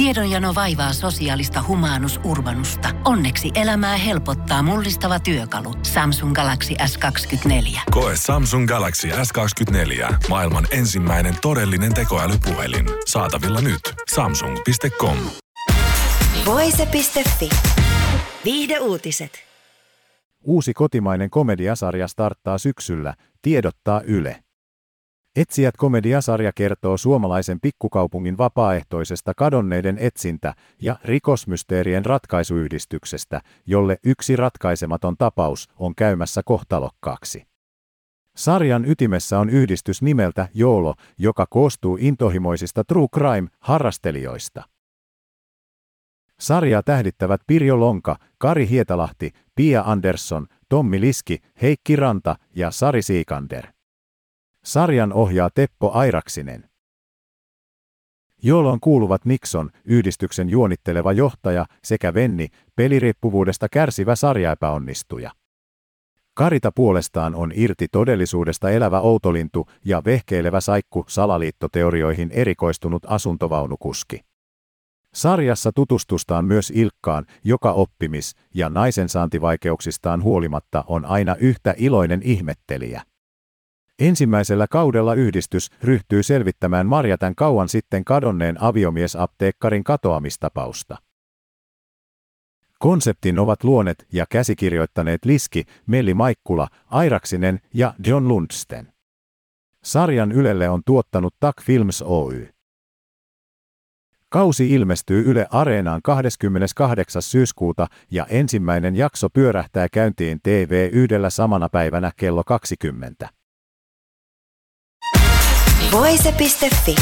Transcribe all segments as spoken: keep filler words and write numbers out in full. Tiedonjano vaivaa sosiaalista humanus urbanusta. Onneksi elämää helpottaa mullistava työkalu. Samsung Galaxy S kaksikymmentäneljä. Koe Samsung Galaxy S kaksikymmentäneljä. Maailman ensimmäinen todellinen tekoälypuhelin. Saatavilla nyt. Samsung piste com. Voise piste fi. Viihdeuutiset. Uusi kotimainen komediasarja starttaa syksyllä, tiedottaa Yle. Etsijät komediasarja kertoo suomalaisen pikkukaupungin vapaaehtoisesta kadonneiden etsintä- ja rikosmysteerien ratkaisuyhdistyksestä, jolle yksi ratkaisematon tapaus on käymässä kohtalokkaaksi. Sarjan ytimessä on yhdistys nimeltä Joulo, joka koostuu intohimoisista true crime-harrastelijoista. Sarjaa tähdittävät Pirjo Lonka, Kari Hietalahti, Pia Andersson, Tommi Liski, Heikki Ranta ja Sari Siikander. Sarjan ohjaa Teppo Airaksinen. Joulon kuuluvat Nixon, yhdistyksen juonitteleva johtaja, sekä Venni, peliriippuvuudesta kärsivä sarjaepäonnistuja. Karita puolestaan on irti todellisuudesta elävä outolintu ja vehkeilevä saikku salaliittoteorioihin erikoistunut asuntovaunukuski. Sarjassa tutustustaan myös Ilkkaan, joka oppimis- ja naisensaantivaikeuksistaan huolimatta on aina yhtä iloinen ihmettelijä. Ensimmäisellä kaudella yhdistys ryhtyy selvittämään Marjatan kauan sitten kadonneen aviomiesapteekkarin katoamistapausta. Konseptin ovat luoneet ja käsikirjoittaneet Liski, Melli Maikkula, Airaksinen ja John Lundsten. Sarjan Ylelle on tuottanut T A C Films Oy. Kausi ilmestyy Yle Areenaan kahdeskymmeneskahdeksas syyskuuta ja ensimmäinen jakso pyörähtää käyntiin T V yhdellä samana päivänä kello kaksikymmentä. Voise piste fi.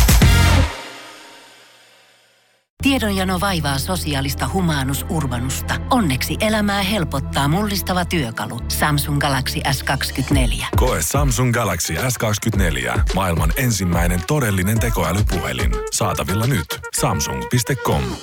Tiedonjano vaivaa sosiaalista humanus urbanusta. Onneksi elämää helpottaa mullistava työkalu. Samsung Galaxy S kaksikymmentäneljä. Koe Samsung Galaxy S kaksikymmentäneljä. Maailman ensimmäinen todellinen tekoälypuhelin. Saatavilla nyt. Samsung piste com.